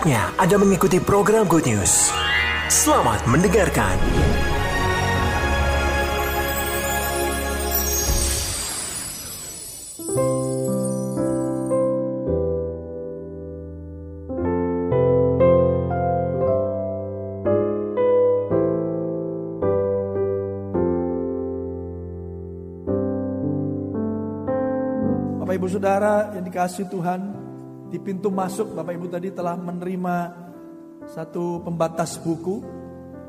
Saatnya Anda mengikuti program Good News. Selamat mendengarkan. Bapak Ibu Saudara yang dikasihi Tuhan, di pintu masuk Bapak Ibu tadi telah menerima satu pembatas buku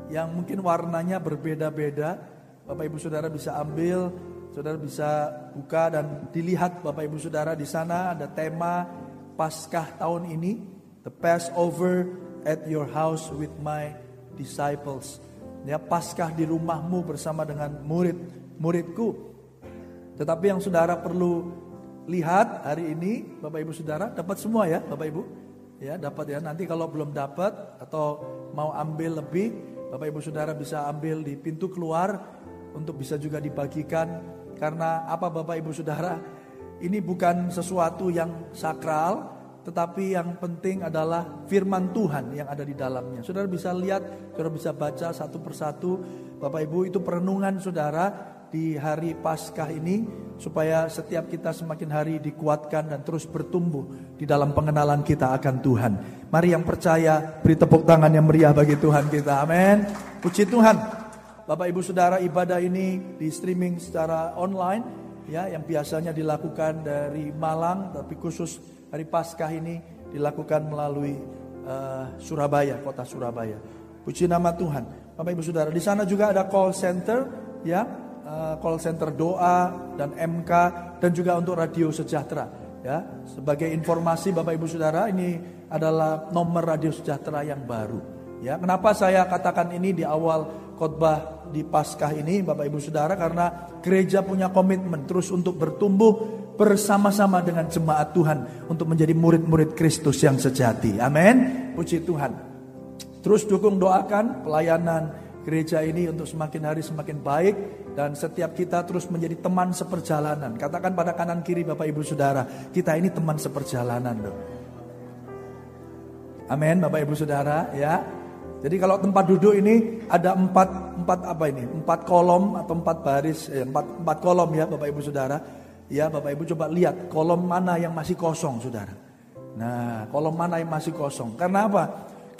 yang mungkin warnanya berbeda-beda. Bapak Ibu Saudara bisa ambil, Saudara bisa buka dan dilihat Bapak Ibu Saudara di sana ada tema Paskah tahun ini, The Passover at your house with my disciples. Ya, Paskah di rumahmu bersama dengan murid-muridku. Tetapi yang Saudara perlu lihat hari ini, Bapak Ibu Saudara, dapat semua ya Bapak Ibu. Ya, dapat ya. Nanti kalau belum dapat atau mau ambil lebih, Bapak Ibu Saudara bisa ambil di pintu keluar untuk bisa juga dibagikan. Karena apa Bapak Ibu Saudara? Ini bukan sesuatu yang sakral, tetapi yang penting adalah firman Tuhan yang ada di dalamnya. Saudara bisa lihat, Saudara bisa baca satu persatu. Bapak Ibu, itu perenungan Saudara di hari Paskah ini, supaya setiap kita semakin hari dikuatkan dan terus bertumbuh di dalam pengenalan kita akan Tuhan. Mari yang percaya beri tepuk tangan yang meriah bagi Tuhan kita. Amin. Puji Tuhan. Bapak Ibu Saudara, ibadah ini di streaming secara online ya, yang biasanya dilakukan dari Malang, tapi khusus hari Paskah ini dilakukan melalui kota Surabaya. Puji nama Tuhan. Bapak Ibu Saudara, di sana juga ada call center ya. Call center doa dan MK dan juga untuk Radio Sejahtera ya. Sebagai informasi Bapak Ibu Saudara, ini adalah nomor Radio Sejahtera yang baru ya. Kenapa saya katakan ini di awal khotbah di Paskah ini Bapak Ibu Saudara? Karena gereja punya komitmen terus untuk bertumbuh bersama-sama dengan jemaat Tuhan untuk menjadi murid-murid Kristus yang sejati. Amin. Puji Tuhan. Terus dukung, doakan pelayanan gereja ini untuk semakin hari semakin baik. Dan setiap kita terus menjadi teman seperjalanan. Katakan pada kanan kiri Bapak Ibu Saudara, kita ini teman seperjalanan loh. Amin Bapak Ibu Saudara ya. Jadi kalau tempat duduk ini ada empat kolom atau empat baris, empat kolom ya Bapak Ibu Saudara. Ya Bapak Ibu coba lihat kolom mana yang masih kosong Saudara. Nah, kolom mana yang masih kosong? Karena apa?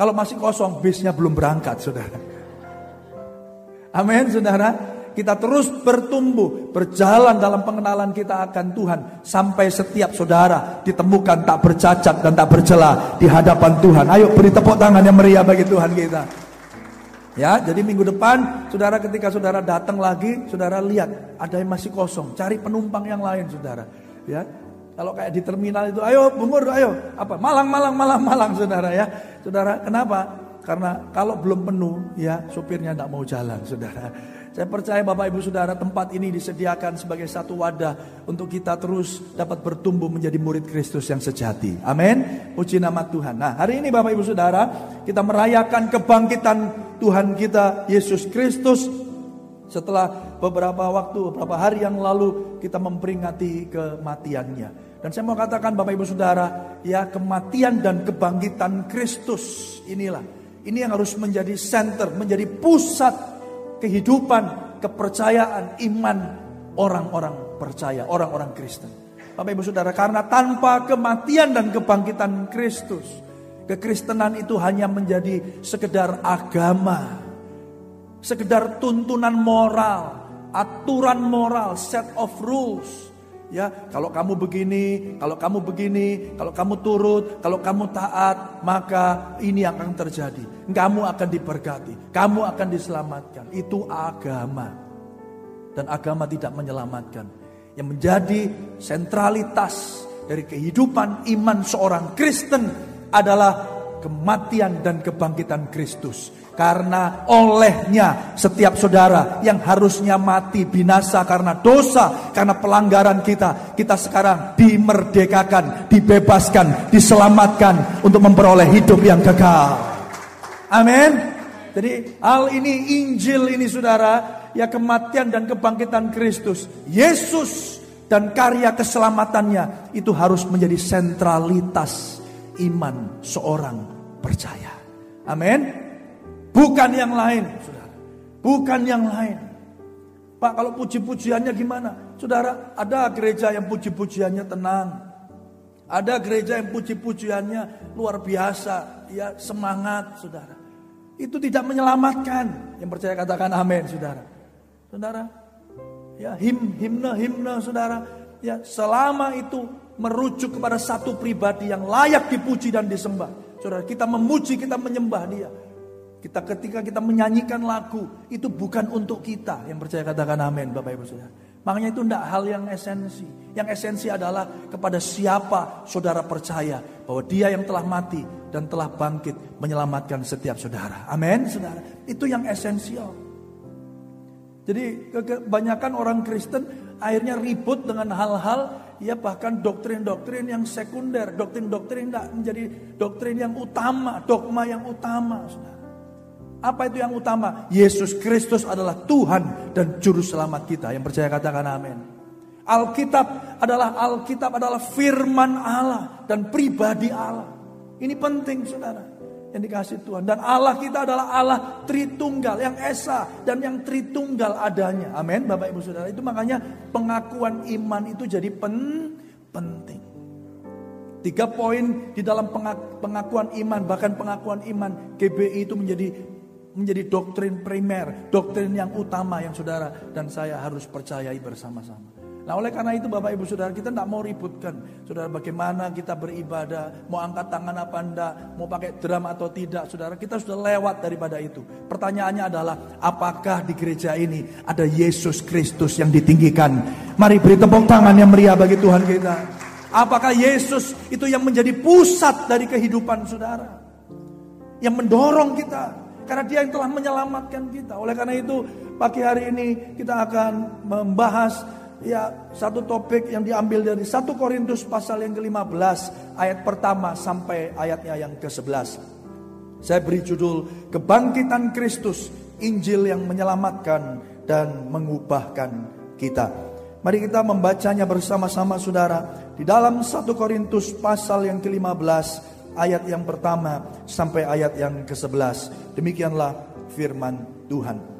Kalau masih kosong, bisnya belum berangkat Saudara. Amin Saudara. Kita terus bertumbuh, berjalan dalam pengenalan kita akan Tuhan. Sampai setiap saudara ditemukan tak bercacat dan tak bercela di hadapan Tuhan. Ayo beri tepuk tangan yang meriah bagi Tuhan kita. Ya, jadi minggu depan saudara ketika saudara datang lagi, saudara lihat ada yang masih kosong. Cari penumpang yang lain saudara. Ya, kalau kayak di terminal itu, ayo Bungur, ayo. Apa? Malang saudara ya. Saudara, kenapa? Karena kalau belum penuh ya supirnya tidak mau jalan saudara. Saya percaya Bapak Ibu Saudara, tempat ini disediakan sebagai satu wadah untuk kita terus dapat bertumbuh menjadi murid Kristus yang sejati. Amin. Puji nama Tuhan. Nah, hari ini Bapak Ibu Saudara, kita merayakan kebangkitan Tuhan kita Yesus Kristus. Setelah beberapa hari yang lalu kita memperingati kematiannya. Dan saya mau katakan Bapak Ibu Saudara, ya kematian dan kebangkitan Kristus inilah. Ini yang harus menjadi center, menjadi pusat kehidupan, kepercayaan, iman orang-orang percaya, orang-orang Kristen. Bapak Ibu Saudara, karena tanpa kematian dan kebangkitan Kristus, kekristenan itu hanya menjadi sekedar agama, sekedar tuntunan moral, aturan moral, set of rules. Ya, kalau kamu begini, kalau kamu turut, kalau kamu taat, maka ini yang akan terjadi. Kamu akan diberkati, kamu akan diselamatkan. Itu agama. Dan agama tidak menyelamatkan. Yang menjadi sentralitas dari kehidupan iman seorang Kristen adalah kematian dan kebangkitan Kristus. Karena olehnya setiap saudara yang harusnya mati binasa karena dosa, karena pelanggaran kita, kita sekarang dimerdekakan, dibebaskan, diselamatkan untuk memperoleh hidup yang kekal. Amin. Jadi hal ini, Injil ini saudara, ya kematian dan kebangkitan Kristus, Yesus dan karya keselamatannya, itu harus menjadi sentralitas iman seorang percaya. Amin. Bukan yang lain, saudara. Bukan yang lain. Pak, kalau puji-pujiannya gimana? Saudara, ada gereja yang puji-pujiannya tenang. Ada gereja yang puji-pujiannya luar biasa, ya semangat, saudara. Itu tidak menyelamatkan. Yang percaya katakan amin, saudara. Saudara, ya himne, saudara. Ya, selama itu merujuk kepada satu pribadi yang layak dipuji dan disembah. Saudara, kita memuji, kita menyembah dia. Kita ketika kita menyanyikan lagu, itu bukan untuk kita. Yang percaya katakan amin, Bapak Ibu Saudara. Makanya itu tidak hal yang esensi. Yang esensi adalah kepada siapa saudara percaya bahwa dia yang telah mati dan telah bangkit menyelamatkan setiap saudara. Amin, saudara. Itu yang esensial. Jadi kebanyakan orang Kristen akhirnya ribut dengan hal-hal, ya bahkan doktrin-doktrin yang sekunder, doktrin-doktrin tidak menjadi doktrin yang utama, dogma yang utama. Saudara. Apa itu yang utama? Yesus Kristus adalah Tuhan dan Juru Selamat kita. Yang percaya katakan amin. Alkitab adalah firman Allah dan pribadi Allah. Ini penting, saudara. Yang dikasih Tuhan. Dan Allah kita adalah Allah Tritunggal. Yang Esa dan yang Tritunggal adanya. Amin, Bapak Ibu Saudara. Itu makanya pengakuan iman itu jadi penting. 3 poin di dalam pengakuan iman. Bahkan pengakuan iman GBI itu menjadi doktrin primer. Doktrin yang utama yang saudara dan saya harus percayai bersama-sama. Nah, oleh karena itu Bapak Ibu Saudara, kita tidak mau ributkan. Saudara, bagaimana kita beribadah, mau angkat tangan apa enggak, mau pakai drum atau tidak, saudara, kita sudah lewat daripada itu. Pertanyaannya adalah, apakah di gereja ini ada Yesus Kristus yang ditinggikan? Mari beri tepuk tangan yang meriah bagi Tuhan kita. Apakah Yesus itu yang menjadi pusat dari kehidupan saudara? Yang mendorong kita, karena dia yang telah menyelamatkan kita. Oleh karena itu, pagi hari ini kita akan membahas, ya, satu topik yang diambil dari 1 Korintus pasal yang ke-15 ayat pertama sampai ayatnya yang ke-11. Saya beri judul Kebangkitan Kristus, Injil yang menyelamatkan dan mengubahkan kita. Mari kita membacanya bersama-sama saudara di dalam 1 Korintus pasal yang ke-15 ayat yang pertama sampai ayat yang ke-11. Demikianlah firman Tuhan.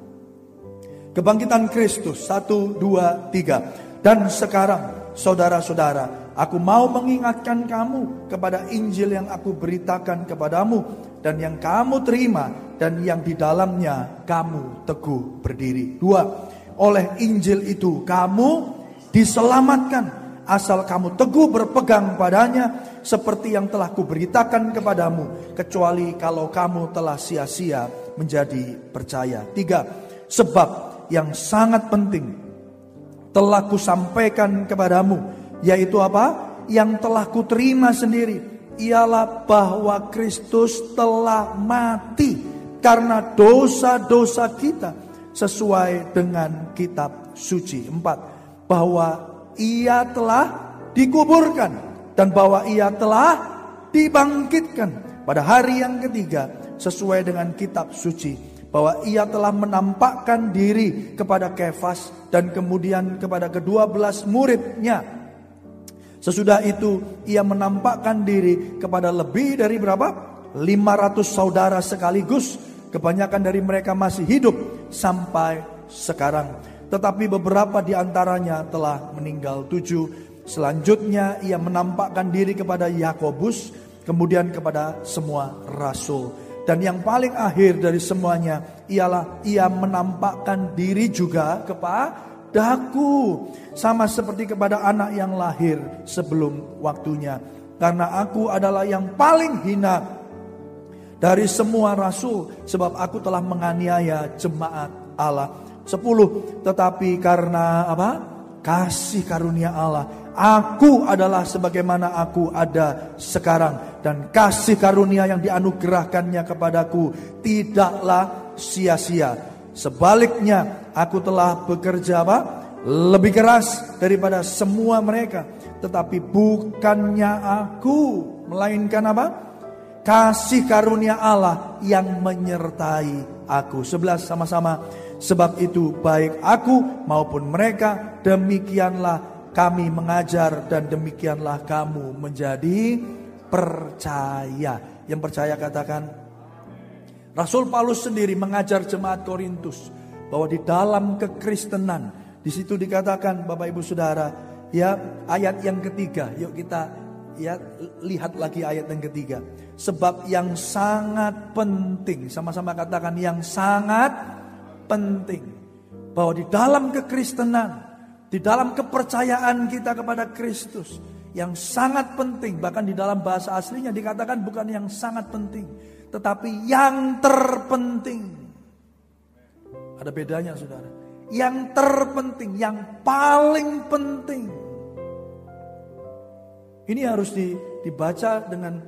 Kebangkitan Kristus, 1, 2, 3. Dan sekarang saudara-saudara, aku mau mengingatkan kamu kepada Injil yang aku beritakan kepadamu, dan yang kamu terima, dan yang di dalamnya kamu teguh berdiri. 2. Oleh Injil itu kamu diselamatkan, asal kamu teguh berpegang padanya, seperti yang telah kuberitakan kepadamu, kecuali kalau kamu telah sia-sia menjadi percaya. 3. Sebab yang sangat penting telah kusampaikan kepadamu, yaitu apa? Yang telah kuterima sendiri, ialah bahwa Kristus telah mati karena dosa-dosa kita, sesuai dengan kitab suci. 4. Bahwa ia telah dikuburkan, dan bahwa ia telah dibangkitkan pada hari yang ketiga, sesuai dengan kitab suci. Bahwa ia telah menampakkan diri kepada Kefas dan kemudian kepada ke-12 muridnya. Sesudah itu ia menampakkan diri kepada lebih dari berapa? 500 saudara sekaligus. Kebanyakan dari mereka masih hidup sampai sekarang. Tetapi beberapa di antaranya telah meninggal. 7. Selanjutnya ia menampakkan diri kepada Yakobus, kemudian kepada semua rasul. Dan yang paling akhir dari semuanya ialah ia menampakkan diri juga kepadaku, sama seperti kepada anak yang lahir sebelum waktunya. Karena aku adalah yang paling hina dari semua rasul, sebab aku telah menganiaya jemaat Allah. 10. Tetapi karena apa? Kasih karunia Allah, aku adalah sebagaimana aku ada sekarang, dan kasih karunia yang dianugerahkannya kepadaku tidaklah sia-sia. Sebaliknya, aku telah bekerja lebih keras daripada semua mereka, tetapi bukannya aku, melainkan kasih karunia Allah yang menyertai aku. 11 sama-sama. Sebab itu baik aku maupun mereka, demikianlah kami mengajar, dan demikianlah kamu menjadi percaya. Yang percaya katakan. Rasul Paulus sendiri mengajar jemaat Korintus bahwa di dalam kekristenan, di situ dikatakan Bapak Ibu Saudara, ya ayat yang ketiga, yuk kita ya lihat lagi ayat yang ketiga. Sebab yang sangat penting, sama-sama katakan yang sangat penting, bahwa di dalam kekristenan, di dalam kepercayaan kita kepada Kristus, yang sangat penting, bahkan di dalam bahasa aslinya dikatakan bukan yang sangat penting, tetapi yang terpenting. Ada bedanya saudara. Yang terpenting, yang paling penting. Ini harus dibaca dengan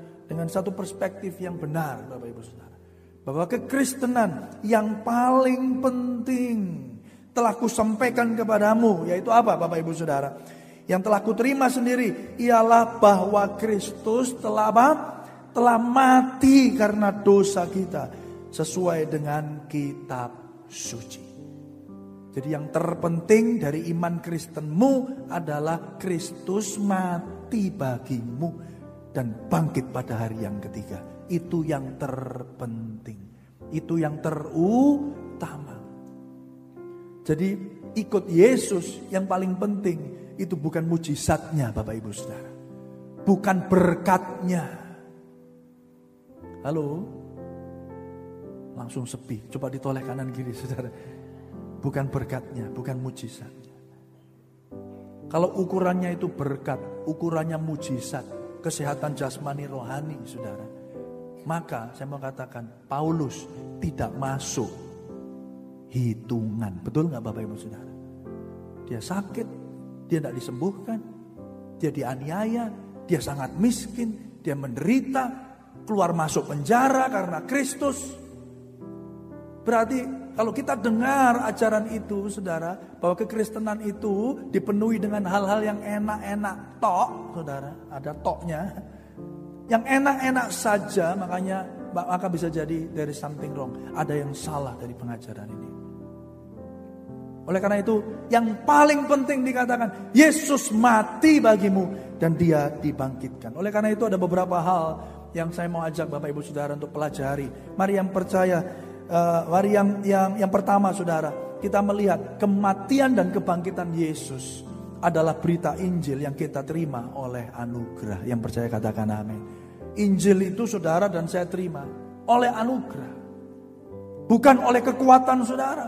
satu perspektif yang benar, Bapak Ibu Saudara. Bahwa kekristenan yang paling penting telah kusampaikan kepadamu, yaitu apa Bapak Ibu Saudara? Yang telah kuterima sendiri ialah bahwa Kristus telah apa? Telah mati karena dosa kita sesuai dengan kitab suci. Jadi yang terpenting dari iman Kristenmu adalah Kristus mati bagimu dan bangkit pada hari yang ketiga. Itu yang terpenting. Itu yang terutama. Jadi ikut Yesus yang paling penting itu bukan mujizatnya Bapak Ibu Saudara. Bukan berkatnya. Halo? Langsung sepi. Coba ditoleh kanan kiri Saudara. Bukan berkatnya, bukan mujizatnya. Kalau ukurannya itu berkat, ukurannya mujizat, kesehatan jasmani rohani Saudara, maka saya mau katakan Paulus tidak masuk hitungan. Betul gak Bapak Ibu Saudara? Dia sakit, dia tidak disembuhkan, dia dianiaya, dia sangat miskin, dia menderita, keluar masuk penjara karena Kristus. Berarti kalau kita dengar ajaran itu Saudara, bahwa kekristenan itu dipenuhi dengan hal-hal yang enak-enak tok Saudara, ada toknya. Yang enak-enak saja, maka bisa jadi there is something wrong. Ada yang salah dari pengajaran ini. Oleh karena itu, yang paling penting dikatakan, Yesus mati bagimu dan dia dibangkitkan. Oleh karena itu ada beberapa hal yang saya mau ajak Bapak Ibu Saudara untuk pelajari. Mari yang percaya, mari yang pertama Saudara, kita melihat kematian dan kebangkitan Yesus adalah berita Injil yang kita terima oleh anugerah. Yang percaya katakan amin. Injil itu Saudara dan saya terima oleh anugerah. Bukan oleh kekuatan Saudara.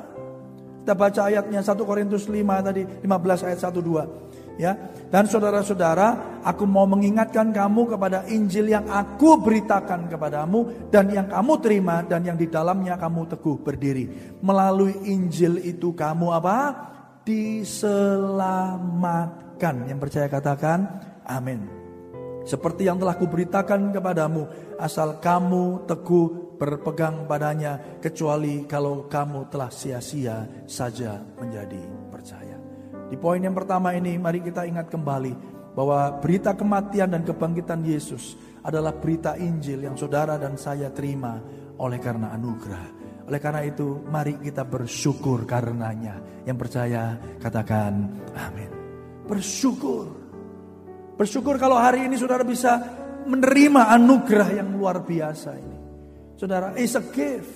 Kita baca ayatnya 1 Korintus 5 tadi, 15 ayat 1-2. Ya. Dan saudara-saudara, aku mau mengingatkan kamu kepada Injil yang aku beritakan kepadamu dan yang kamu terima dan yang di dalamnya kamu teguh berdiri. Melalui Injil itu kamu apa? Diselamatkan. Yang percaya katakan amin. Seperti yang telah kuberitakan kepadamu, asal kamu teguh berpegang padanya, kecuali kalau kamu telah sia-sia saja menjadi percaya. Di poin yang pertama ini, mari kita ingat kembali bahwa berita kematian dan kebangkitan Yesus adalah berita Injil yang saudara dan saya terima oleh karena anugerah. Oleh karena itu, mari kita bersyukur karenanya. Yang percaya, katakan amin. Bersyukur. Bersyukur kalau hari ini saudara bisa menerima anugerah yang luar biasa ini. Saudara, it's a gift,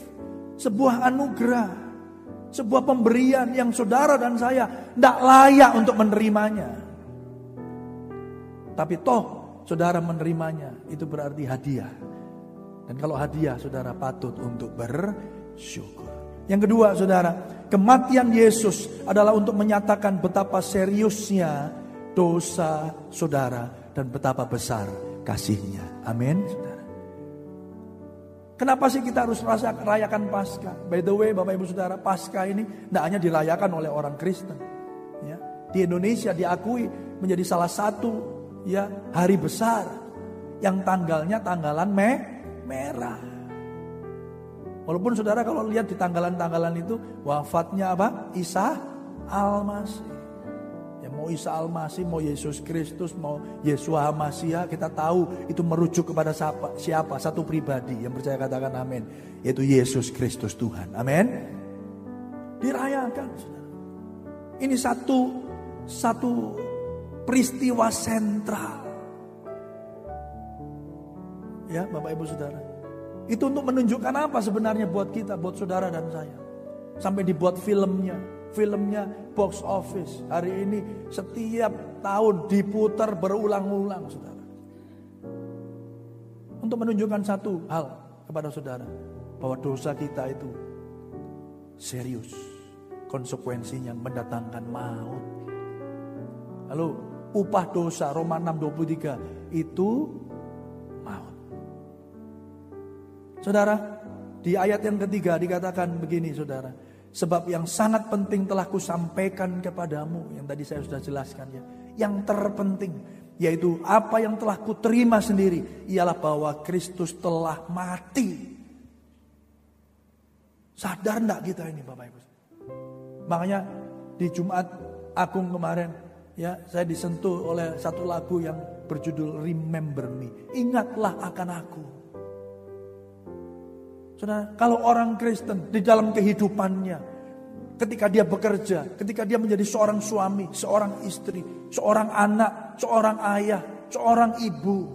sebuah anugerah, sebuah pemberian yang saudara dan saya tidak layak untuk menerimanya. Tapi toh saudara menerimanya, itu berarti hadiah. Dan kalau hadiah, saudara patut untuk bersyukur. Yang kedua saudara, kematian Yesus adalah untuk menyatakan betapa seriusnya dosa saudara dan betapa besar kasihnya. Amin. Kenapa sih kita harus rayakan Paskah? By the way, Bapak Ibu Saudara, Paskah ini tidak hanya dirayakan oleh orang Kristen. Ya. Di Indonesia diakui menjadi salah satu ya hari besar yang tanggalnya tanggalan merah. Walaupun Saudara kalau lihat di tanggalan-tanggalan itu wafatnya apa? Isa Al-Masih. Ya mau Isa Al-Masih, mau Yesus Kristus, mau Yesua HaMasiha, kita tahu itu merujuk kepada siapa? Satu pribadi. Yang percaya katakan amin, yaitu Yesus Kristus Tuhan. Amin. Dirayakan, Saudara. Ini satu peristiwa sentral. ya Bapak Ibu Saudara. Itu untuk menunjukkan apa sebenarnya buat kita, buat saudara dan saya. Sampai dibuat filmnya box office. Hari ini setiap tahun diputar berulang-ulang saudara. Untuk menunjukkan satu hal kepada saudara, bahwa dosa kita itu serius, konsekuensinya mendatangkan maut. Lalu upah dosa Roma 6:23 itu maut. Saudara, di ayat yang ketiga dikatakan begini saudara. Sebab yang sangat penting telah kusampaikan kepadamu, yang tadi saya sudah jelaskan ya. Yang terpenting yaitu apa yang telah kuterima sendiri, ialah bahwa Kristus telah mati. Sadar enggak kita ini Bapak Ibu? Makanya di Jumat Agung kemarin ya, saya disentuh oleh satu lagu yang berjudul Remember Me. Ingatlah akan aku. Saudara, kalau orang Kristen di dalam kehidupannya, ketika dia bekerja, ketika dia menjadi seorang suami, seorang istri, seorang anak, seorang ayah, seorang ibu,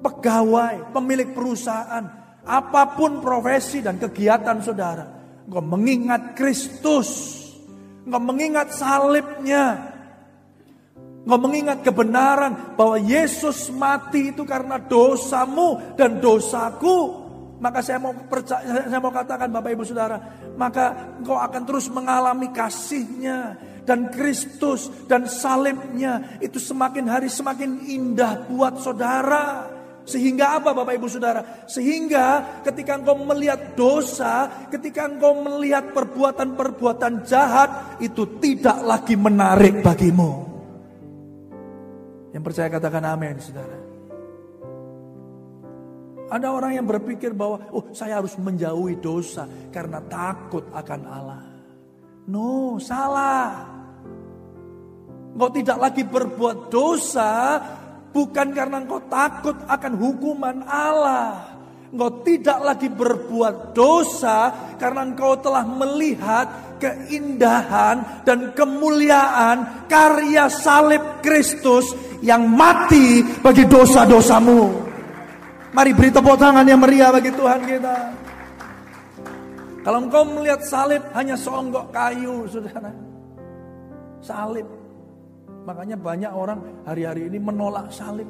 pegawai, pemilik perusahaan, apapun profesi dan kegiatan saudara, engkau mengingat Kristus, engkau mengingat salibnya, engkau mengingat kebenaran bahwa Yesus mati itu karena dosamu dan dosaku. Maka saya mau katakan Bapak Ibu Saudara, maka engkau akan terus mengalami kasihnya dan Kristus dan salibnya itu semakin hari semakin indah buat saudara. Sehingga apa Bapak Ibu Saudara? Sehingga ketika engkau melihat dosa, ketika engkau melihat perbuatan-perbuatan jahat, itu tidak lagi menarik bagimu. Yang percaya katakan amin saudara. Ada orang yang berpikir bahwa, oh saya harus menjauhi dosa karena takut akan Allah. No, salah. Engkau tidak lagi berbuat dosa, bukan karena engkau takut akan hukuman Allah. Engkau tidak lagi berbuat dosa karena engkau telah melihat keindahan dan kemuliaan karya salib Kristus yang mati bagi dosa-dosamu. Mari beri tepuk tangan yang meriah bagi Tuhan kita. Kalau engkau melihat salib hanya seonggok kayu, saudara. Salib. Makanya banyak orang hari-hari ini menolak salib.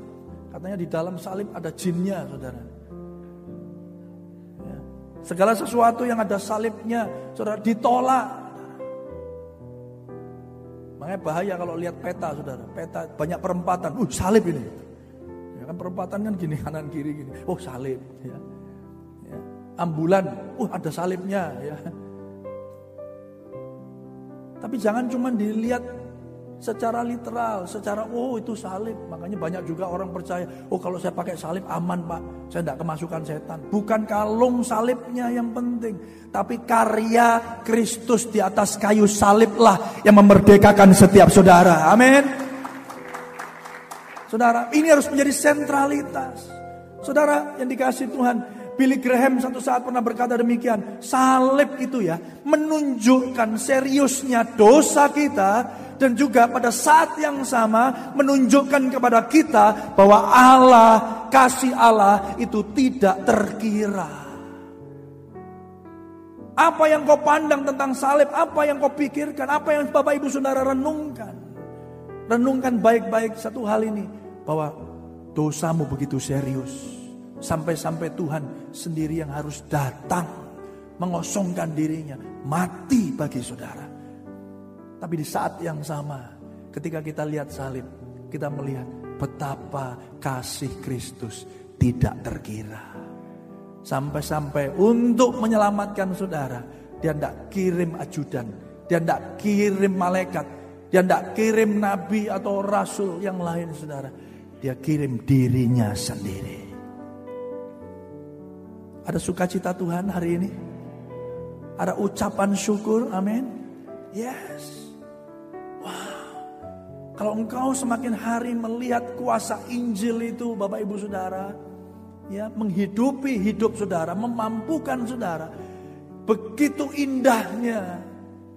Katanya di dalam salib ada jinnya, saudara. Ya. Segala sesuatu yang ada salibnya, saudara, ditolak. Makanya bahaya kalau lihat peta, saudara. Peta banyak perempatan. Salib ini. Ya kan perempatan kan gini, kanan kiri gini. Oh, salib. Ya. Ya. Ambulan. Ada salibnya. Ya. Tapi jangan cuma dilihat secara literal, secara itu salib. Makanya banyak juga orang percaya, kalau saya pakai salib aman Pak, saya tidak kemasukan setan. Bukan kalung salibnya yang penting, tapi karya Kristus di atas kayu saliblah yang memerdekakan setiap saudara. Amin. Saudara, ini harus menjadi sentralitas. Saudara yang dikasih Tuhan, Billy Graham satu saat pernah berkata demikian, salib itu ya menunjukkan seriusnya dosa kita. Dan juga pada saat yang sama menunjukkan kepada kita bahwa Allah, kasih Allah itu tidak terkira. Apa yang kau pandang tentang salib, apa yang kau pikirkan, apa yang Bapak Ibu Saudara renungkan. Renungkan baik-baik satu hal ini, bahwa dosamu begitu serius. Sampai-sampai Tuhan sendiri yang harus datang mengosongkan dirinya, mati bagi saudara. Tapi di saat yang sama, ketika kita lihat salib, kita melihat betapa kasih Kristus tidak terkira. Sampai-sampai untuk menyelamatkan saudara, dia tidak kirim ajudan, dia tidak kirim malaikat, dia tidak kirim nabi atau rasul yang lain saudara. Dia kirim dirinya sendiri. Ada sukacita Tuhan hari ini? Ada ucapan syukur, amin? Yes. Kalau engkau semakin hari melihat kuasa Injil itu Bapak Ibu Saudara, ya menghidupi hidup saudara, memampukan saudara. Begitu indahnya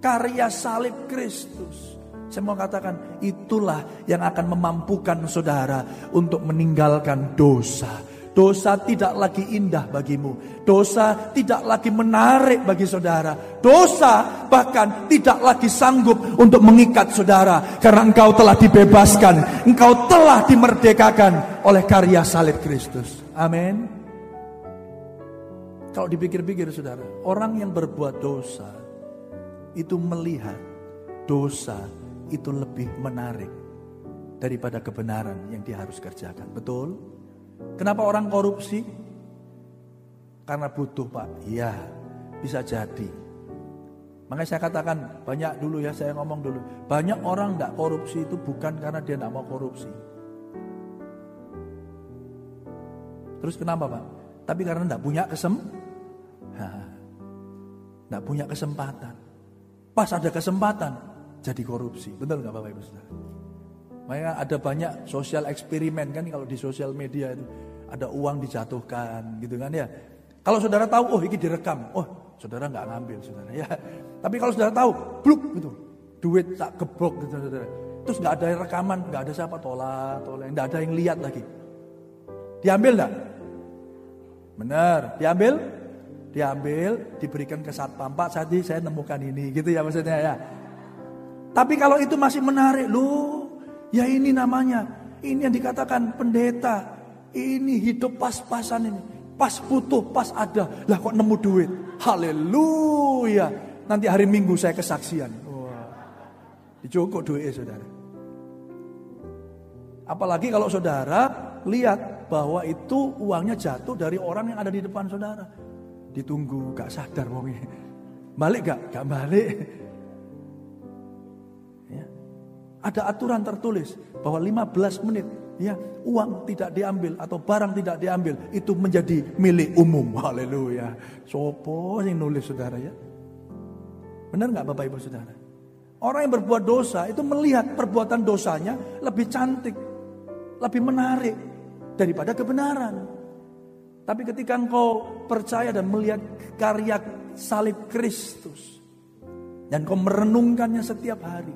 karya salib Kristus. Saya mau katakan itulah yang akan memampukan saudara untuk meninggalkan dosa Dosa tidak lagi indah bagimu. Dosa tidak lagi menarik bagi saudara. Dosa bahkan tidak lagi sanggup untuk mengikat saudara. Karena engkau telah dibebaskan. Engkau telah dimerdekakan oleh karya salib Kristus. Amin. Kalau dipikir-pikir saudara, orang yang berbuat dosa itu melihat dosa itu lebih menarik daripada kebenaran yang dia harus kerjakan. Betul? Kenapa orang korupsi? Karena butuh, Pak. Iya, bisa jadi. Makanya saya katakan banyak dulu ya, saya ngomong dulu. Banyak orang gak korupsi itu bukan karena dia gak mau korupsi. Terus kenapa, Pak? Tapi karena gak punya kesempatan. Pas ada kesempatan, jadi korupsi. Benar gak Bapak Ibu Saudara? Makanya ada banyak sosial eksperimen kan kalau di sosial media itu. Ada uang dijatuhkan gitu kan ya. Kalau saudara tahu, oh ini direkam. Oh saudara gak ngambil saudara ya. Tapi kalau saudara tahu, bluk gitu. Duit tak geblok gitu saudara. Terus gak ada rekaman, gak ada siapa tolak. Gak ada yang lihat lagi. Diambil gak? Benar, diambil, diberikan ke Satpam. Pak, tadi saya nemukan ini, gitu ya maksudnya ya. Tapi kalau itu masih menarik, loh, ya ini namanya, ini yang dikatakan pendeta, ini hidup pas-pasan ini, pas butuh, pas ada, lah kok nemu duit, haleluya. Nanti hari Minggu saya kesaksian, wah, dicukuk duitnya saudara. Apalagi kalau saudara lihat bahwa itu uangnya jatuh dari orang yang ada di depan saudara. Ditunggu, gak sadar wongnya. Balik gak? Gak balik. Ya. Ada aturan tertulis bahwa 15 menit ya, uang tidak diambil atau barang tidak diambil. Itu menjadi milik umum. Haleluya. Sopo yang nulis saudara ya. Benar gak Bapak Ibu Saudara? Orang yang berbuat dosa itu melihat perbuatan dosanya lebih cantik. Lebih menarik daripada kebenaran. Tapi ketika engkau percaya dan melihat karya salib Kristus dan engkau merenungkannya setiap hari,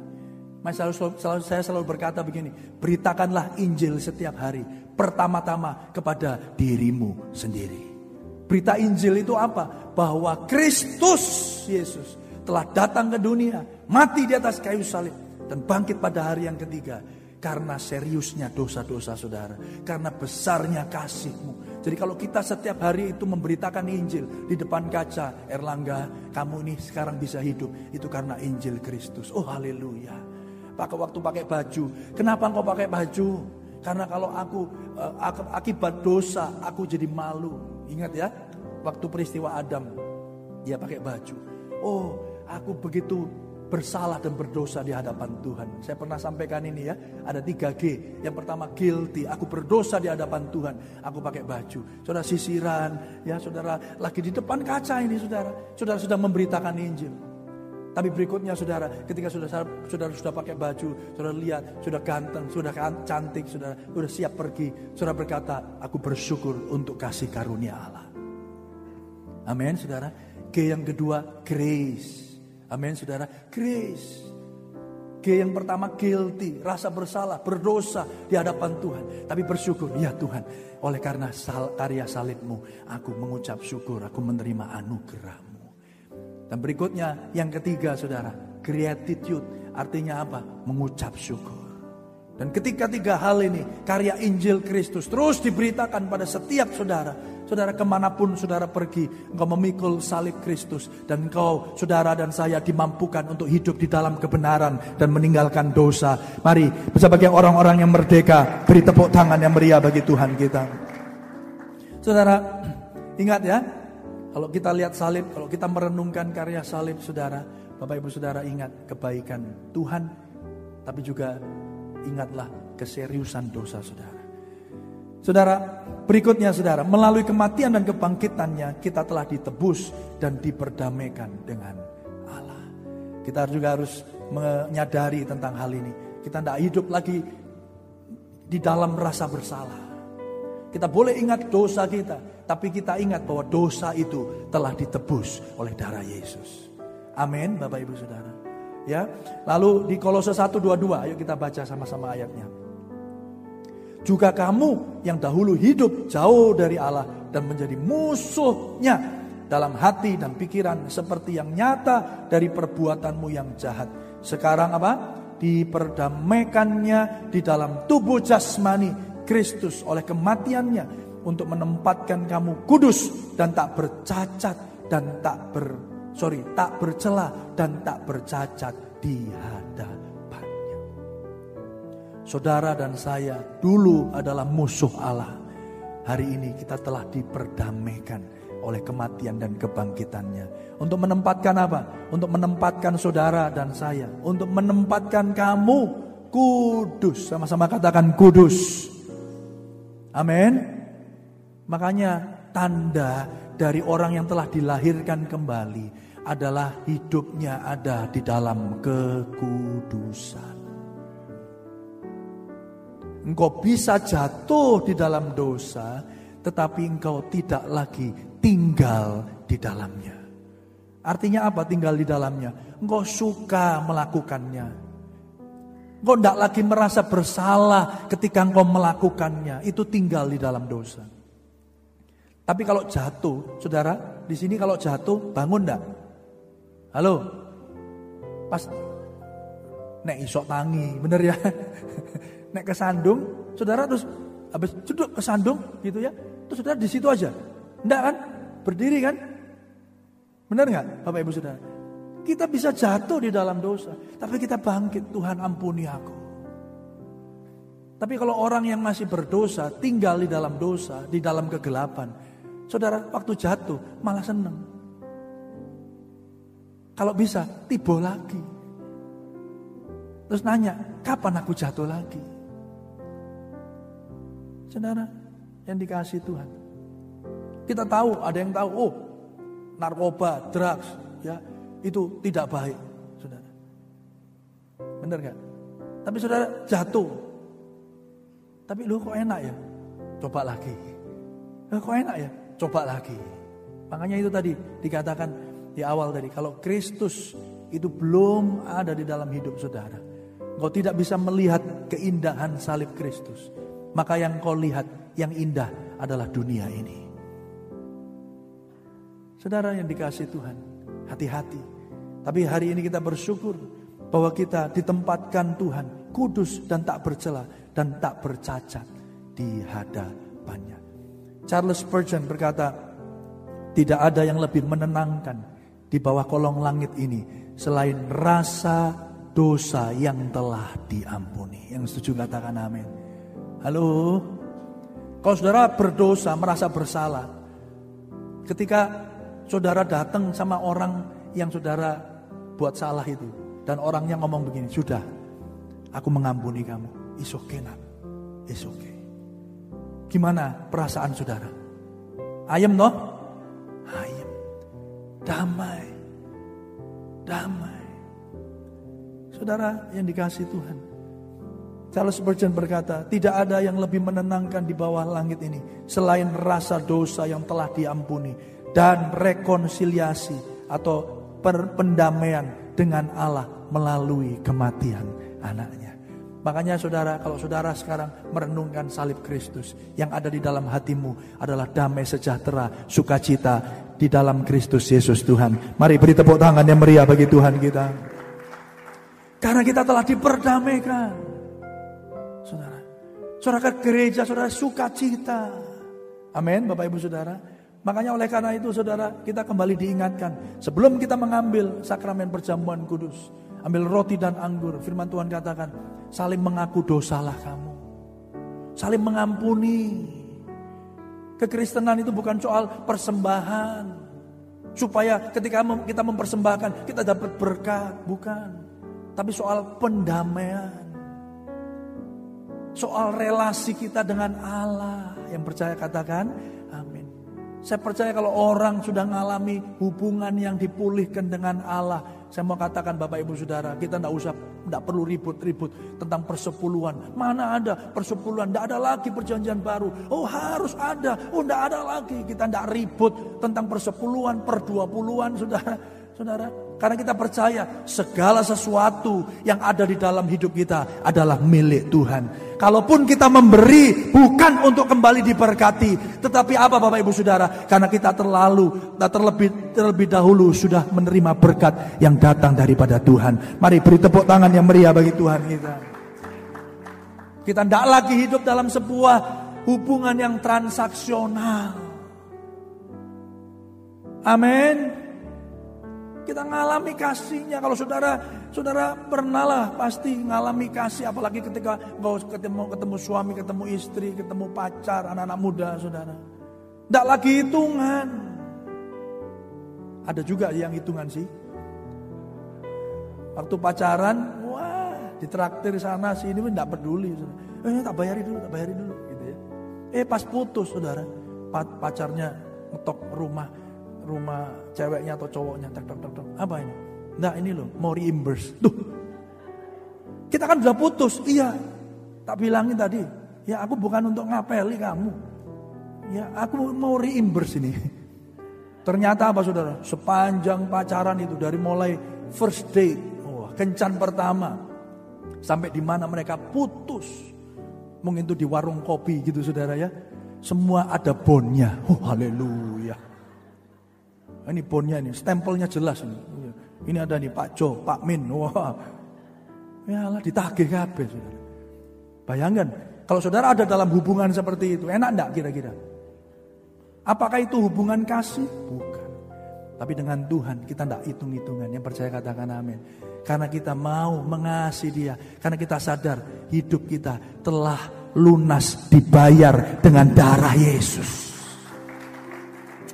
saya selalu berkata begini, beritakanlah Injil setiap hari, pertama-tama kepada dirimu sendiri. Berita Injil itu apa? Bahwa Kristus Yesus telah datang ke dunia, mati di atas kayu salib dan bangkit pada hari yang ketiga. Karena seriusnya dosa-dosa saudara. Karena besarnya kasihmu. Jadi kalau kita setiap hari itu memberitakan Injil. Di depan kaca. Erlangga, kamu ini sekarang bisa hidup. Itu karena Injil Kristus. Oh haleluya. Pakai waktu pakai baju. Kenapa engkau pakai baju? Karena kalau aku akibat dosa. Aku jadi malu. Ingat ya. Waktu peristiwa Adam. Dia pakai baju. Oh aku begitu bersalah dan berdosa di hadapan Tuhan. Saya pernah sampaikan ini ya. Ada 3G. Yang pertama guilty. Aku berdosa di hadapan Tuhan. Aku pakai baju. Saudara sisiran. Ya saudara lagi di depan kaca ini saudara. Saudara sudah memberitakan Injil. Tapi berikutnya saudara. Ketika saudara sudah pakai baju. Saudara lihat. Sudah ganteng. Sudah cantik. Saudara sudah siap pergi. Saudara berkata. Aku bersyukur untuk kasih karunia Allah. Amin saudara. G yang kedua. Grace. Amin saudara, grace. G yang pertama guilty, rasa bersalah, berdosa di hadapan Tuhan. Tapi bersyukur, ya Tuhan, oleh karena karya salibmu, aku mengucap syukur, aku menerima anugerahmu. Dan berikutnya, yang ketiga saudara, gratitude, artinya apa? Mengucap syukur. Dan ketika tiga hal ini, karya Injil Kristus terus diberitakan pada setiap saudara. Saudara kemanapun saudara pergi, engkau memikul salib Kristus. Dan engkau, saudara dan saya dimampukan untuk hidup di dalam kebenaran dan meninggalkan dosa. Mari, sebagai orang-orang yang merdeka, beri tepuk tangan yang meriah bagi Tuhan kita. Saudara, ingat ya, kalau kita lihat salib, kalau kita merenungkan karya salib saudara, Bapak Ibu Saudara ingat kebaikan Tuhan, tapi juga ingatlah keseriusan dosa saudara. Saudara, berikutnya saudara, melalui kematian dan kebangkitannya kita telah ditebus dan diperdamaikan dengan Allah. Kita juga harus menyadari tentang hal ini. Kita tidak hidup lagi di dalam rasa bersalah. Kita boleh ingat dosa kita, tapi kita ingat bahwa dosa itu telah ditebus oleh darah Yesus. Amin, Bapak Ibu Saudara. Ya, lalu di Kolose 1:22, ayo kita baca sama-sama ayatnya. Juga kamu yang dahulu hidup jauh dari Allah dan menjadi musuhnya dalam hati dan pikiran seperti yang nyata dari perbuatanmu yang jahat. Sekarang apa? Diperdamaikannya di dalam tubuh jasmani Kristus oleh kematiannya, untuk menempatkan kamu kudus dan tak bercacat dan tak bercela dan tak bercacat di hadapannya. Saudara dan saya dulu adalah musuh Allah. Hari ini kita telah diperdamaikan oleh kematian dan kebangkitannya. Untuk menempatkan apa? Untuk menempatkan saudara dan saya, untuk menempatkan kamu kudus. Sama-sama katakan kudus. Amin. Makanya tanda dari orang yang telah dilahirkan kembali adalah hidupnya ada di dalam kekudusan. Engkau bisa jatuh di dalam dosa, tetapi engkau tidak lagi tinggal di dalamnya. Artinya apa tinggal di dalamnya? Engkau suka melakukannya. Engkau tidak lagi merasa bersalah ketika engkau melakukannya. Itu tinggal di dalam dosa. Tapi kalau jatuh, saudara, di sini kalau jatuh bangun enggak? Halo? Pas nek isok tangi, bener ya? Nek kesandung, saudara terus habis duduk kesandung gitu ya. Terus saudara di situ aja. Enggak kan? Berdiri kan? Bener enggak, Bapak Ibu Saudara? Kita bisa jatuh di dalam dosa, tapi kita bangkit, Tuhan ampuni aku. Tapi kalau orang yang masih berdosa, tinggal di dalam dosa, di dalam kegelapan, saudara waktu jatuh malah senang. Kalau bisa, tiba lagi. Terus nanya, kapan aku jatuh lagi? Saudara yang dikasih Tuhan. Kita tahu, ada yang tahu, oh narkoba, drugs, ya itu tidak baik, saudara. Benar gak? Tapi saudara jatuh. Tapi lu kok enak ya? Coba lagi. Kok enak ya? Coba lagi. Makanya itu tadi dikatakan di awal tadi. Kalau Kristus itu belum ada di dalam hidup saudara, engkau tidak bisa melihat keindahan salib Kristus. Maka yang kau lihat, yang indah adalah dunia ini. Saudara yang dikasih Tuhan, hati-hati. Tapi hari ini kita bersyukur bahwa kita ditempatkan Tuhan kudus dan tak bercela dan tak bercacat di hadapannya. Charles Spurgeon berkata, tidak ada yang lebih menenangkan di bawah kolong langit ini selain rasa dosa yang telah diampuni. Yang setuju katakan amin. Halo. Kalau saudara berdosa, merasa bersalah, ketika saudara datang sama orang yang saudara buat salah itu, dan orangnya ngomong begini, sudah, aku mengampuni kamu. It's okay, nak. It's okay. Gimana perasaan saudara? Ayem toh? Ayem. Damai. Damai. Saudara yang dikasih Tuhan. Charles Spurgeon berkata, tidak ada yang lebih menenangkan di bawah langit ini selain rasa dosa yang telah diampuni dan rekonsiliasi atau pendamaian dengan Allah melalui kematian anaknya. Makanya saudara, kalau saudara sekarang merenungkan salib Kristus, yang ada di dalam hatimu adalah damai sejahtera, sukacita di dalam Kristus Yesus Tuhan. Mari beri tepuk tangan yang meriah bagi Tuhan kita. Karena kita telah diperdamaikan. Saudara, saudara ke gereja, saudara sukacita. Amin, Bapak Ibu Saudara. Makanya oleh karena itu saudara, kita kembali diingatkan. Sebelum kita mengambil sakramen perjamuan kudus, ambil roti dan anggur, firman Tuhan katakan, saling mengaku dosalah kamu. Saling mengampuni. Kekristenan itu bukan soal persembahan, supaya ketika kita mempersembahkan, kita dapat berkat. Bukan. Tapi soal pendamaian. Soal relasi kita dengan Allah. Yang percaya katakan, amin. Saya percaya kalau orang sudah mengalami hubungan yang dipulihkan dengan Allah, saya mau katakan Bapak Ibu Saudara, kita tidak perlu ribut-ribut tentang persepuluhan. Mana ada persepuluhan, tidak ada lagi perjanjian baru. Oh harus ada, oh tidak ada lagi. Kita tidak ribut tentang persepuluhan, perdua puluhan, saudara. Karena kita percaya segala sesuatu yang ada di dalam hidup kita adalah milik Tuhan. Kalaupun kita memberi bukan untuk kembali diberkati, tetapi apa Bapak Ibu Saudara? Karena kita terlebih dahulu sudah menerima berkat yang datang daripada Tuhan. Mari beri tepuk tangan yang meriah bagi Tuhan kita. Kita tidak lagi hidup dalam sebuah hubungan yang transaksional. Amin. Kita ngalami kasihnya. Kalau saudara pernahlah pasti ngalami kasih, apalagi ketika ketemu suami, ketemu istri, ketemu pacar, anak-anak muda, saudara. Tidak lagi hitungan. Ada juga yang hitungan sih. Waktu pacaran, wah, ditraktir sana sini pun tidak peduli, saudara. Tak bayari dulu, gitu ya. Pas putus, saudara, pacarnya ngetok rumah ceweknya atau cowoknya, tek. Apa ini? Nah ini loh, mau reimburse. Duh, kita kan sudah putus. Iya, tak bilangin tadi. Ya aku bukan untuk ngapeli kamu. Ya aku mau reimburse ini. Ternyata apa saudara? Sepanjang pacaran itu, dari mulai first date, kencan pertama, sampai di mana mereka putus. Mungkin itu di warung kopi gitu saudara ya. Semua ada bondnya. Oh haleluya. Ini bonnya ini, stempelnya jelas ini. Ini ada nih Pak Jo, Pak Min. Wah. Yalah ditagih kabeh saudara. Bayangkan, kalau saudara ada dalam hubungan seperti itu, enak enggak kira-kira? Apakah itu hubungan kasih? Bukan. Tapi dengan Tuhan kita enggak hitung-hitungan. Yang percaya katakan amin. Karena kita mau mengasihi Dia, karena kita sadar hidup kita telah lunas dibayar dengan darah Yesus.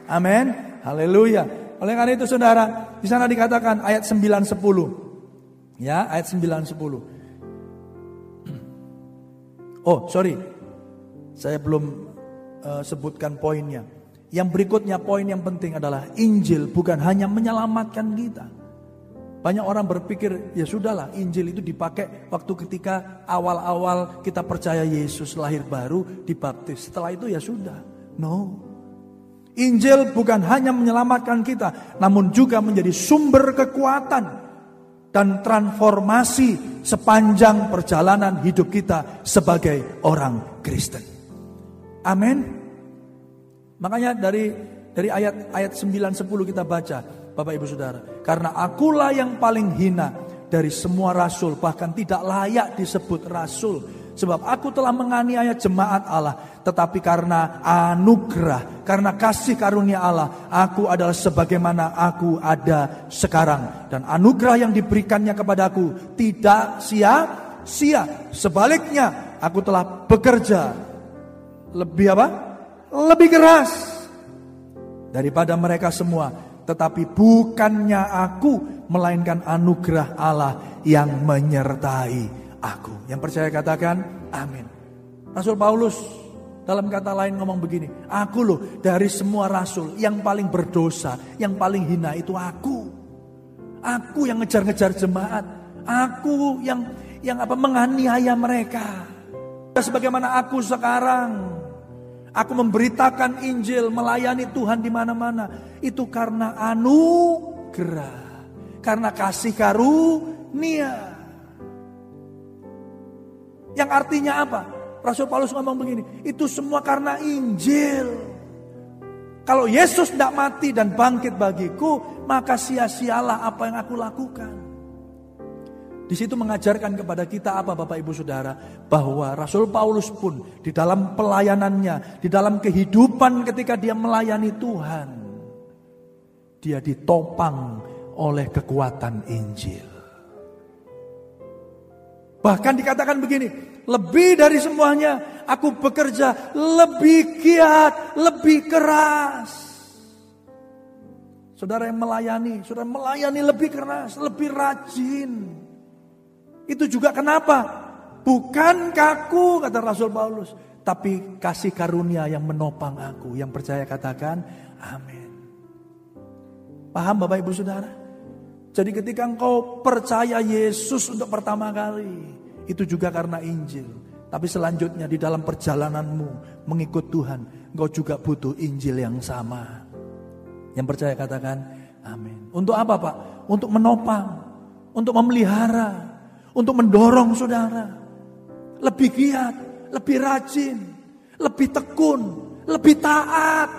Amin. Haleluya. Oleh karena itu saudara, di sana dikatakan ayat 9-10. Ya, ayat 9-10. Oh, sorry. Saya belum sebutkan poinnya. Yang berikutnya, poin yang penting adalah Injil bukan hanya menyelamatkan kita. Banyak orang berpikir, ya sudahlah, Injil itu dipakai waktu ketika awal-awal kita percaya Yesus lahir baru, dibaptis. Setelah itu ya sudah. No. Injil bukan hanya menyelamatkan kita, namun juga menjadi sumber kekuatan dan transformasi sepanjang perjalanan hidup kita sebagai orang Kristen. Amin. Makanya dari ayat 9-10 kita baca, Bapak Ibu Saudara, karena akulah yang paling hina dari semua rasul, bahkan tidak layak disebut rasul. Sebab aku telah menganiaya jemaat Allah, tetapi karena anugerah, karena kasih karunia Allah, aku adalah sebagaimana aku ada sekarang. Dan anugerah yang diberikannya kepadaku tidak sia-sia. Sebaliknya, aku telah bekerja lebih keras daripada mereka semua. Tetapi bukannya aku, melainkan anugerah Allah yang menyertai aku. Yang percaya katakan amin. Rasul Paulus dalam kata lain ngomong begini, aku loh dari semua rasul yang paling berdosa, yang paling hina itu aku. Aku yang ngejar-ngejar jemaat, aku yang menganiaya mereka. Sebagaimana aku sekarang, aku memberitakan Injil, melayani Tuhan di mana-mana, itu karena anugerah, karena kasih karunia. Yang artinya apa? Rasul Paulus ngomong begini, itu semua karena Injil. Kalau Yesus tidak mati dan bangkit bagiku, maka sia-sialah apa yang aku lakukan. Di situ mengajarkan kepada kita apa Bapak Ibu Saudara? Bahwa Rasul Paulus pun di dalam pelayanannya, di dalam kehidupan ketika dia melayani Tuhan, dia ditopang oleh kekuatan Injil. Bahkan dikatakan begini, lebih dari semuanya, aku bekerja lebih giat, lebih keras. Saudara melayani lebih keras, lebih rajin. Itu juga kenapa? Bukan kaku, kata Rasul Paulus, tapi kasih karunia yang menopang aku. Yang percaya katakan amin. Paham Bapak Ibu Saudara? Jadi ketika engkau percaya Yesus untuk pertama kali, itu juga karena Injil. Tapi selanjutnya di dalam perjalananmu mengikut Tuhan, engkau juga butuh Injil yang sama. Yang percaya katakan Amin. Untuk apa, Pak? Untuk menopang, untuk memelihara, untuk mendorong saudara lebih giat, lebih rajin, lebih tekun, lebih taat.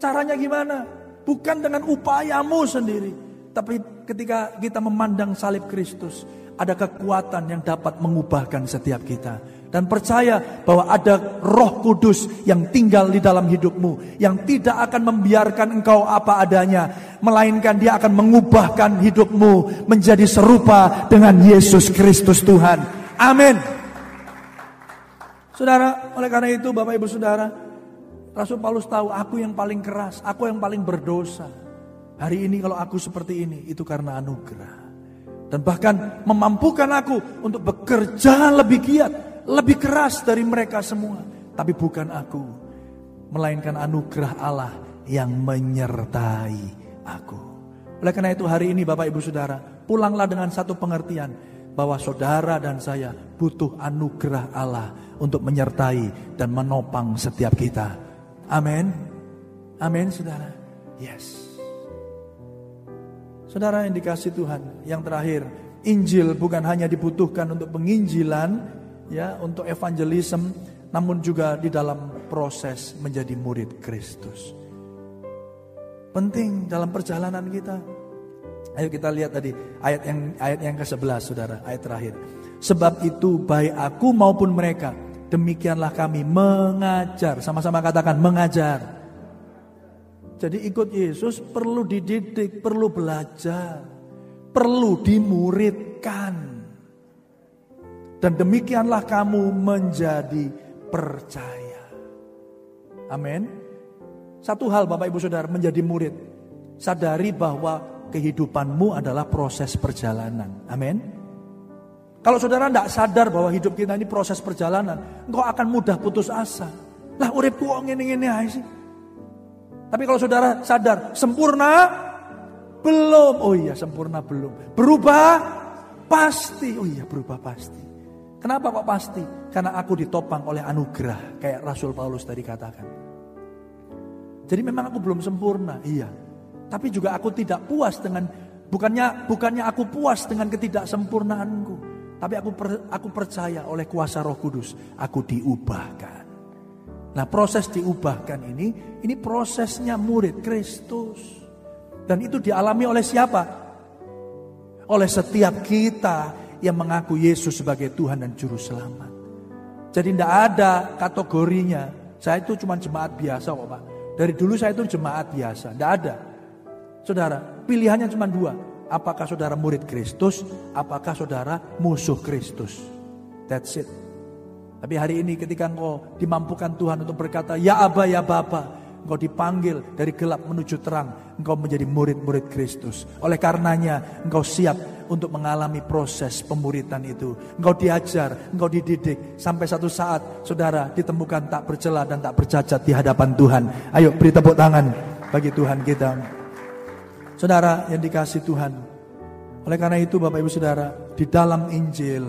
Caranya gimana? Bukan dengan upayamu sendiri, tapi ketika kita memandang salib Kristus, ada kekuatan yang dapat mengubahkan setiap kita. Dan percaya bahwa ada Roh Kudus yang tinggal di dalam hidupmu, yang tidak akan membiarkan engkau apa adanya, melainkan dia akan mengubahkan hidupmu menjadi serupa dengan Yesus Kristus Tuhan. Amin. Saudara, oleh karena itu Bapak Ibu Saudara, Rasul Paulus tahu, aku yang paling keras, aku yang paling berdosa. Hari ini kalau aku seperti ini, itu karena anugerah. Dan bahkan memampukan aku untuk bekerja lebih giat, lebih keras dari mereka semua. Tapi bukan aku, melainkan anugerah Allah yang menyertai aku. Oleh karena itu hari ini Bapak Ibu Saudara, pulanglah dengan satu pengertian, bahwa saudara dan saya butuh anugerah Allah untuk menyertai dan menopang setiap kita. Amin. Amin saudara. Yes. Saudara yang dikasih Tuhan, yang terakhir, Injil bukan hanya dibutuhkan untuk penginjilan, ya, untuk evangelism, namun juga di dalam proses menjadi murid Kristus. Penting dalam perjalanan kita. Ayo kita lihat tadi ayat yang ke-11 saudara, ayat terakhir. Sebab itu baik aku maupun mereka, demikianlah kami mengajar. Sama-sama katakan mengajar. Jadi ikut Yesus perlu dididik, perlu belajar, perlu dimuridkan. Dan demikianlah kamu menjadi percaya. Amin. Satu hal Bapak Ibu Saudara, menjadi murid, sadari bahwa kehidupanmu adalah proses perjalanan. Amin. Kalau saudara tidak sadar bahwa hidup kita ini proses perjalanan, engkau akan mudah putus asa. Lah uripku kok ngene-ngene ae sih. Tapi kalau saudara sadar, sempurna belum. Oh iya, sempurna belum. Berubah pasti. Oh iya, berubah pasti. Kenapa Pak pasti? Karena aku ditopang oleh anugerah, kayak Rasul Paulus tadi katakan. Jadi memang aku belum sempurna, iya. Tapi juga aku tidak puas dengan, bukannya aku puas dengan ketidaksempurnaanku, tapi aku percaya oleh kuasa Roh Kudus, aku diubahkan. Nah, proses diubahkan ini prosesnya murid Kristus. Dan itu dialami oleh siapa? Oleh setiap kita yang mengaku Yesus sebagai Tuhan dan Juru Selamat. Jadi tidak ada kategorinya. Saya itu cuma jemaat biasa kok Pak. Dari dulu saya itu jemaat biasa. Tidak ada. Saudara, pilihannya cuma dua. Apakah saudara murid Kristus? Apakah saudara musuh Kristus? That's it. Tapi hari ini ketika engkau dimampukan Tuhan untuk berkata, ya Aba, ya Bapa. Engkau dipanggil dari gelap menuju terang. Engkau menjadi murid-murid Kristus. Oleh karenanya engkau siap untuk mengalami proses pemuritan itu. Engkau diajar, engkau dididik. Sampai satu saat saudara ditemukan tak bercela dan tak bercacat di hadapan Tuhan. Ayo beri tepuk tangan bagi Tuhan kita. Saudara yang dikasih Tuhan. Oleh karena itu Bapak Ibu Saudara, di dalam Injil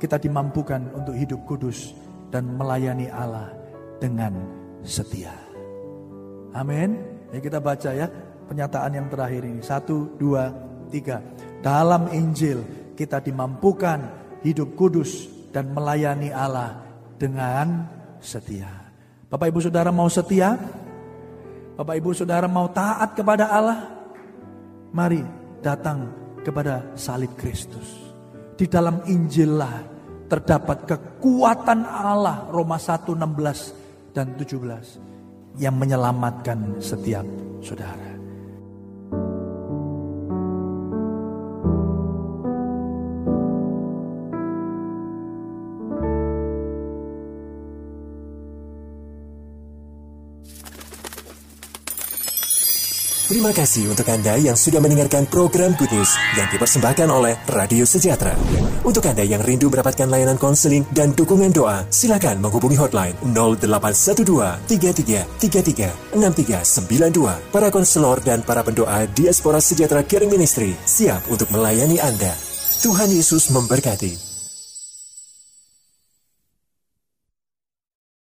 kita dimampukan untuk hidup kudus dan melayani Allah dengan setia. Amin. Ya, kita baca ya pernyataan yang terakhir ini. 1, 2, 3. Dalam Injil kita dimampukan hidup kudus dan melayani Allah dengan setia. Bapak Ibu Saudara mau setia? Bapak Ibu Saudara mau taat kepada Allah? Mari datang kepada salib Kristus. Di dalam Injil lah terdapat kekuatan Allah. Roma 1:16 dan 17. Yang menyelamatkan setiap saudara. Terima kasih untuk Anda yang sudah mendengarkan program Good News yang dipersembahkan oleh Radio Sejahtera. Untuk Anda yang rindu mendapatkan layanan konseling dan dukungan doa, silakan menghubungi hotline 0812-3333-6392. Para konselor dan para pendoa Diaspora Sejahtera Caring Ministry siap untuk melayani Anda. Tuhan Yesus memberkati.